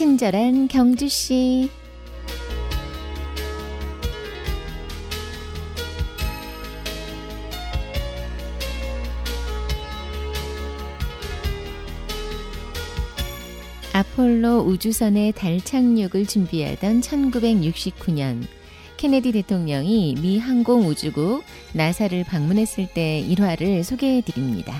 친절한 경주씨. 아폴로 우주선의 달 착륙을 준비하던 1969년 케네디 대통령이 미 항공우주국 나사를 방문했을 때 일화를 소개해드립니다.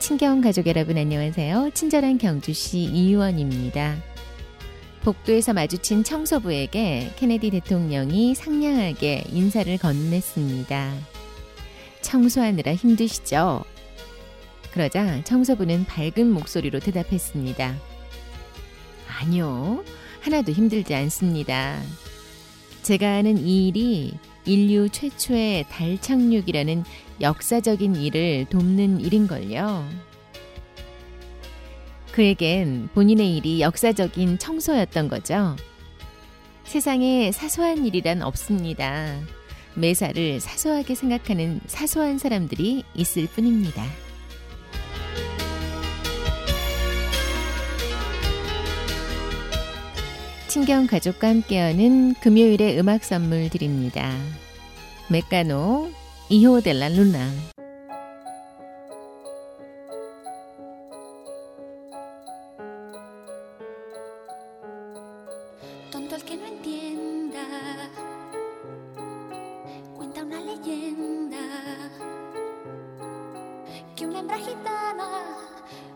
친경 가족 여러분 안녕하세요. 친절한 경주시 이유원입니다. 복도에서 마주친 청소부에게 케네디 대통령이 상냥하게 인사를 건넸습니다. 청소하느라 힘드시죠? 그러자 청소부는 밝은 목소리로 대답했습니다. 아니요, 하나도 힘들지 않습니다. 제가 하는 이 일이 인류 최초의 달 착륙이라는 역사적인 일을 돕는 일인걸요. 그에겐 본인의 일이 역사적인 청소였던 거죠. 세상에 사소한 일이란 없습니다. 매사를 사소하게 생각하는 사소한 사람들이 있을 뿐입니다. 친경 가족과 함께하는 금요일의 음악 선물 드립니다. 메카노, 이호 델라 루나.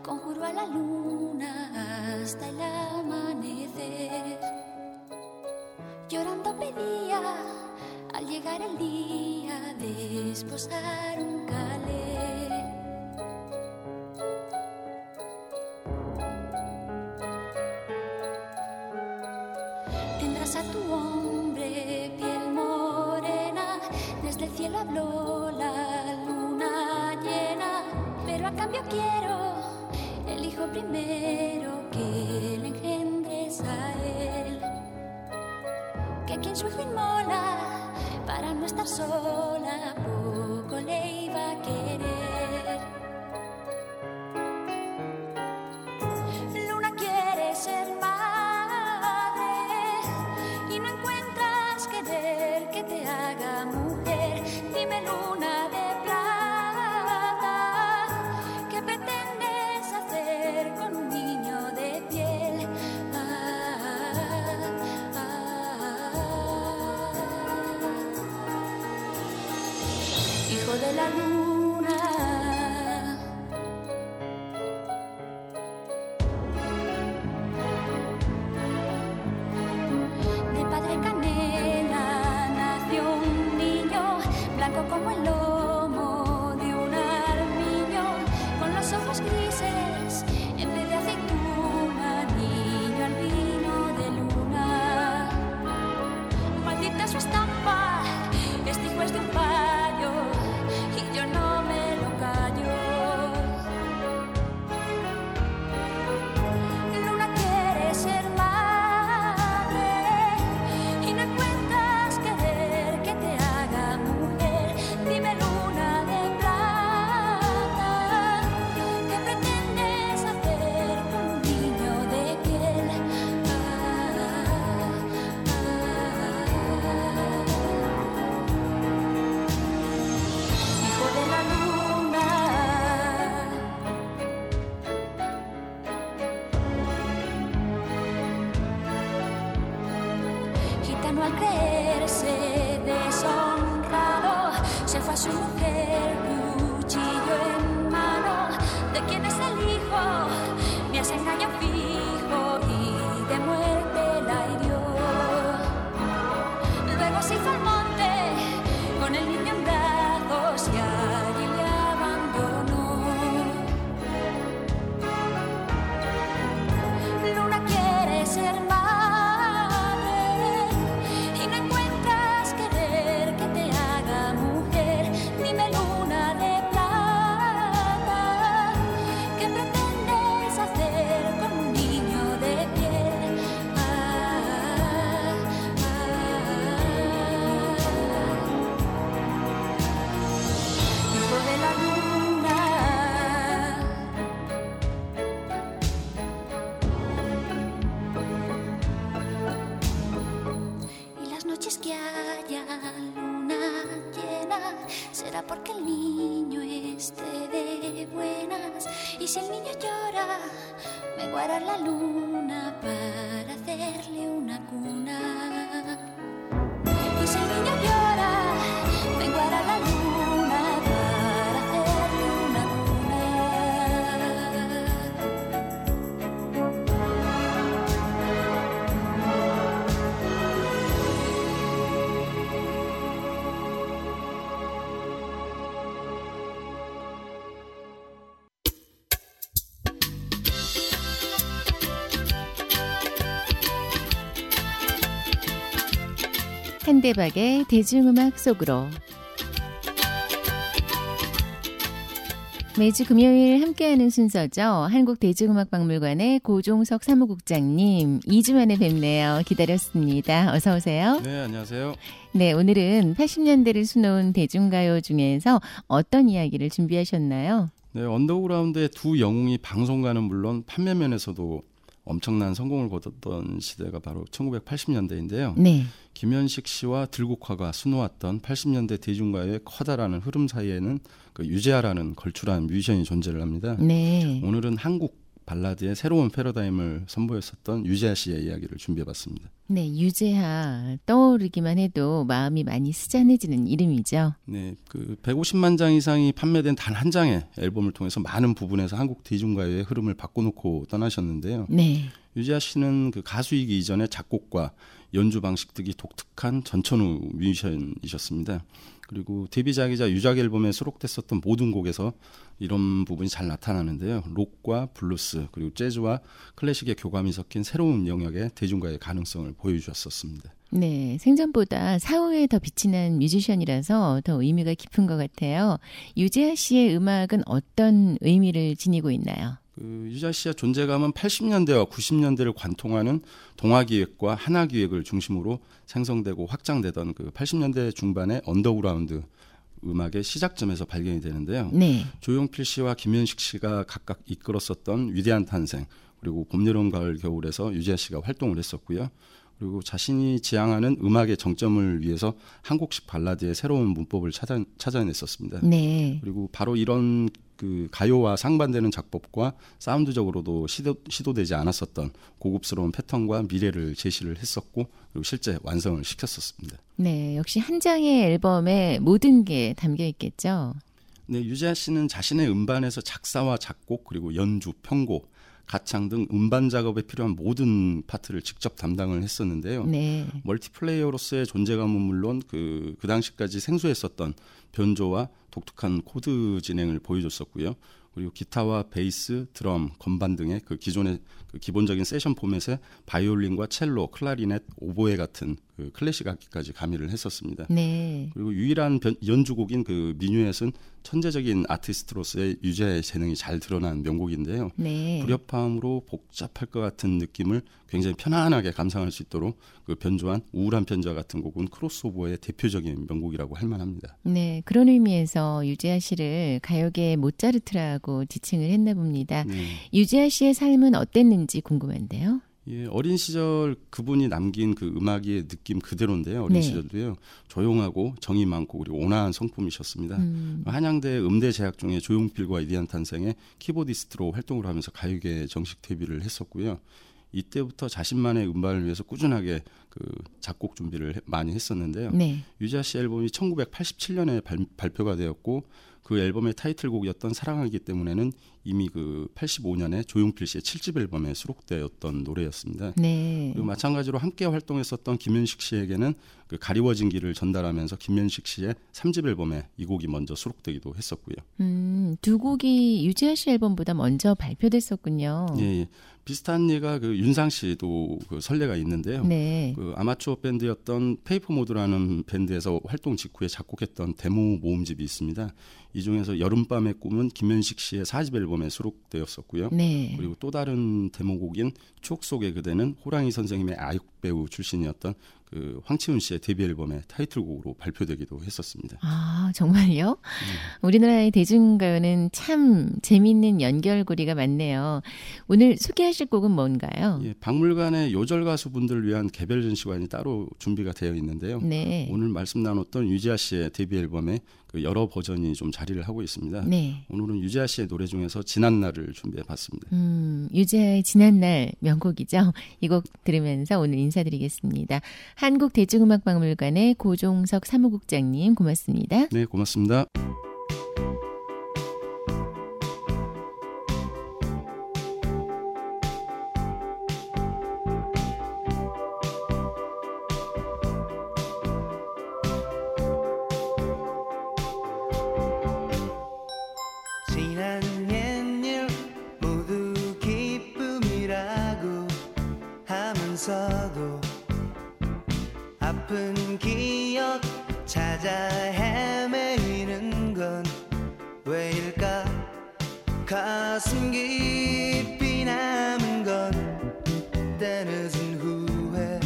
Conjuró a la luna hasta el amanecer. Llorando pedía al llegar el día de esposar un calé. Tendrás a tu hombre piel morena. Desde el cielo habló la luna llena. Pero a cambio quiero elijo primero que le engendres a él, que quien sufre inmola para no estar sola poco le iba a querer. Luna quiere ser madre y no encuentras querer que te haga mujer. Dime luna de de la luna. De padre canela nació un niño blanco como el lomo de un armiño, con los ojos grises en vez de aceituna, niño albino de luna. Maldita su estampa, este hijo es de un payo. Yo no me lo callo. Luna quiere ser madre y no encuentras querer que te haga mujer. Dime luna de plata, ¿qué pretendes hacer con un niño de piel? Ah, ah, ah. Al creerse deshonrado, se fue a su mujer, cuchillo en mano. ¿De quién es el hijo? Me hace engaño fijo y de muerte la hirió. Luego se hizo al monte con el niño en brazos y allí le abandonó. Luna quiere ser madre. Dime porque el niño esté de buenas y si el niño llora me guarda la luna para hacerle una cuna. Pues el niño llora, me guarda la luna. 한대박의 대중음악 속으로 매주 금요일 함께하는 순서죠. 한국대중음악박물관의 고종석 사무국장님 2주 만에 뵙네요. 기다렸습니다. 어서 오세요. 네, 안녕하세요. 네, 오늘은 80년대를 수놓은 대중가요 중에서 어떤 이야기를 준비하셨나요? 네, 언더그라운드의 두 영웅이 방송가는 물론 판매면에서도 엄청난 성공을 거뒀던 시대가 바로 1980년대인데요. 네. 김현식 씨와 들국화가 수놓았던 80년대 대중가요의 커다란 흐름 사이에는 그 유재하라는 걸출한 뮤지션이 존재를 합니다. 네. 오늘은 한국 발라드의 새로운 패러다임을 선보였었던 유재하 씨의 이야기를 준비해봤습니다. 네, 유재하 떠오르기만 해도 마음이 많이 쓰잔해지는 이름이죠. 네, 그 150만 장 이상이 판매된 단 한 장의 앨범을 통해서 많은 부분에서 한국 대중가요의 흐름을 바꿔놓고 떠나셨는데요. 네. 유재하 씨는 그 가수이기 이전에 작곡과 연주 방식 등이 독특한 전천후 뮤지션이셨습니다. 그리고 데뷔작이자 유작 앨범에 수록됐었던 모든 곡에서 이런 부분이 잘 나타나는데요. 록과 블루스 그리고 재즈와 클래식의 교감이 섞인 새로운 영역의 대중가의 가능성을 보여주셨었습니다. 네, 생전보다 사후에 더 빛이 난 뮤지션이라서 더 의미가 깊은 것 같아요. 유재하 씨의 음악은 어떤 의미를 지니고 있나요? 유재하 씨의 존재감은 80년대와 90년대를 관통하는 동아기획과 하나기획을 중심으로 생성되고 확장되던 그 80년대 중반의 언더그라운드 음악의 시작점에서 발견이 되는데요. 네. 조용필 씨와 김현식 씨가 각각 이끌었었던 위대한 탄생 그리고 봄, 여름, 가을, 겨울에서 유재하 씨가 활동을 했었고요. 그리고 자신이 지향하는 음악의 정점을 위해서 한국식 발라드의 새로운 문법을 찾아냈었습니다. 네. 그리고 바로 이런 그 가요와 상반되는 작법과 사운드적으로도 시도되지 않았었던 고급스러운 패턴과 미래를 제시를 했었고 그리고 실제 완성을 시켰었습니다. 네, 역시 한 장의 앨범에 모든 게 담겨 있겠죠. 네, 유재하 씨는 자신의 음반에서 작사와 작곡 그리고 연주, 편곡, 가창 등 음반 작업에 필요한 모든 파트를 직접 담당을 했었는데요. 네. 멀티플레이어로서의 존재감은 물론 그 당시까지 생소했었던 변조와 독특한 코드 진행을 보여줬었고요. 그리고 기타와 베이스, 드럼, 건반 등의 그 기존의 그 기본적인 세션 포맷에 바이올린과 첼로, 클라리넷, 오보에 같은 그 클래식 악기까지 가미를 했었습니다. 네. 그리고 유일한 연주곡인 그 미뉴엣은 천재적인 아티스트로서의 유재하의 재능이 잘 드러난 명곡인데요. 네. 불협화음으로 복잡할 것 같은 느낌을 굉장히 편안하게 감상할 수 있도록 그 변조한 우울한 편지와 같은 곡은 크로스오버의 대표적인 명곡이라고 할 만합니다. 네, 그런 의미에서 유재하 씨를 가요계의 모차르트라고 지칭을 했나 봅니다. 네. 유재하 씨의 삶은 어땠는지 궁금한데요. 예, 어린 시절 그분이 남긴 그 음악의 느낌 그대로인데요. 어린 네. 시절도요. 조용하고 정이 많고 그리고 온화한 성품이셨습니다. 한양대 음대 재학 중에 조용필과 위대한 탄생의 키보디스트로 활동을 하면서 가요계에 정식 데뷔를 했었고요. 이때부터 자신만의 음반을 위해서 꾸준하게 그 작곡 준비를 많이 했었는데요. 네. 유재하 씨 앨범이 1987년에 발표가 되었고 그 앨범의 타이틀곡이었던 사랑하기 때문에는 이미 그 85년에 조용필 씨의 7집 앨범에 수록되었던 노래였습니다. 네. 그리고 마찬가지로 함께 활동했었던 김현식 씨에게는 그 가리워진 길을 전달하면서 김현식 씨의 3집 앨범에 이 곡이 먼저 수록되기도 했었고요. 두 곡이 유재하 씨 앨범보다 먼저 발표됐었군요. 예, 예. 비슷한 예가 그 윤상 씨도 그 선례가 있는데요. 네. 그 아마추어 밴드였던 페이퍼모드라는 밴드에서 활동 직후에 작곡했던 데모 모음집이 있습니다. 이 중에서 여름밤의 꿈은 김현식 씨의 4집 앨범에 수록되었었고요. 네. 그리고 또 다른 데모곡인 추억 속의 그대는 호랑이 선생님의 배우 출신이었던 그 황치훈 씨의 데뷔 앨범의 타이틀곡으로 발표되기도 했었습니다. 아, 정말요? 우리나라의 대중가요는 참 재미있는 연결고리가 많네요. 오늘 소개하실 곡은 뭔가요? 예, 박물관의 요절가수분들을 위한 개별 전시관이 따로 준비가 되어 있는데요. 네. 오늘 말씀 나눴던 유재하 씨의 데뷔 앨범의 그 여러 버전이 좀 자리를 하고 있습니다. 네. 오늘은 유재하 씨의 노래 중에서 지난날을 준비해봤습니다. 유재하의 지난날 명곡이죠. 이 곡 들으면서 오늘 인사드리겠습니다. 한국대중음악박물관의 고종석 사무국장님 고맙습니다. 네, 고맙습니다. 아픈 기억 찾아 헤매이는 건 왜일까? 가슴 깊이 남은 건 때늦은 후회,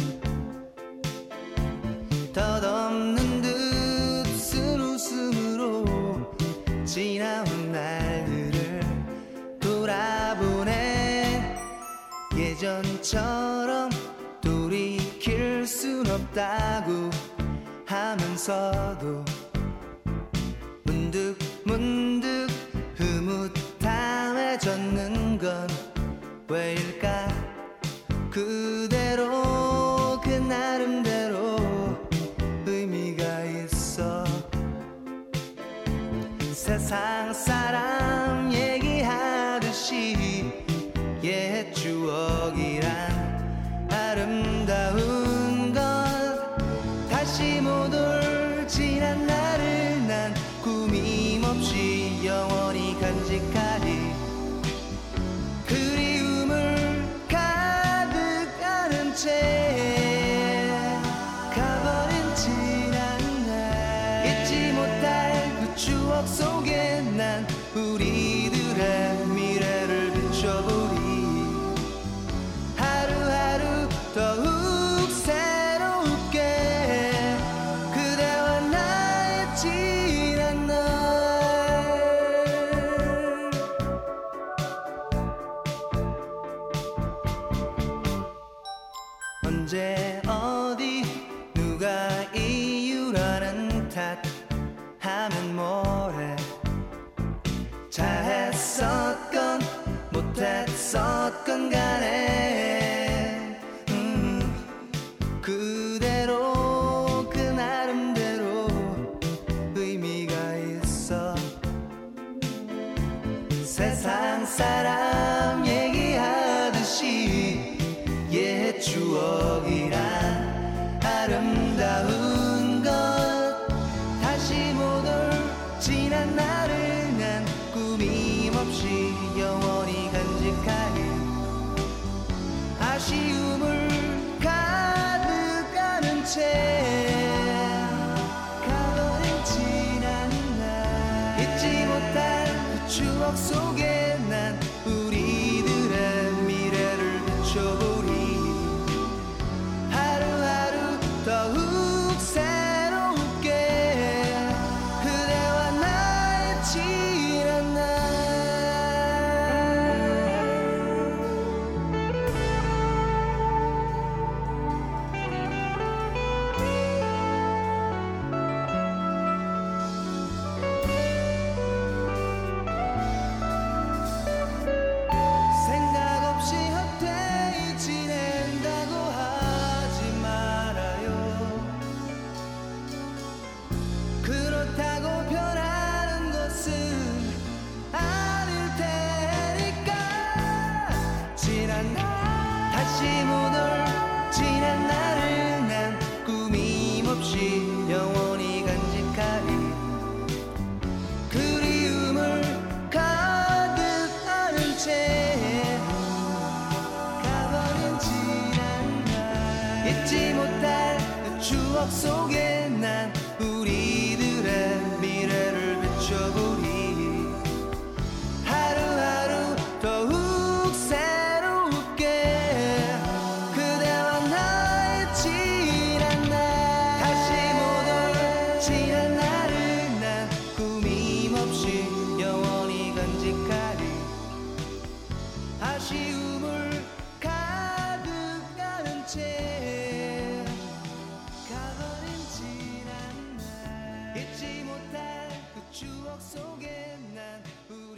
덧없는 듯 쓴 웃음으로 지나온 날들을 돌아보네. 예전처럼 돌이킬 순 없다고 하면서도 문득 흐뭇함해졌는 건 왜일까? 그대로 그 나름대로 의미가 있어. 세상 사람 얘기하듯이 옛 추억이란 아름다운 것 다시 못 올 지난 날을 난 꾸밈없이 영원히 간직하리. 그리움을 가득 안은 채 가버린 지난 날 잊지 못할 그 추억 속에 난 우리들의 미래를 비춰보리. 더욱 새롭게 그대와 나의 지난 날. 언제 어디 누가 이유라는 탓 하면 뭐래. 잘했었건 못했었건 간에 그대로 그 나름대로 의미가 있어. 세상 사람 얘기하듯이 옛 추억이란 아름다운 것 다시 못 올 지난 날을 난 꾸밈없이 영원히 간직하리. 아쉬움을 가버린 지난 날 잊지 못할 그 추억 속에 난 우리들의 미래를 비춰보리. 하루하루 더욱 새롭게 그대와 나의 지난 날. 추억 속에 난 우리들의 미래를 비춰보리. 하루하루 더욱 새롭게 그대와 나의 속에 난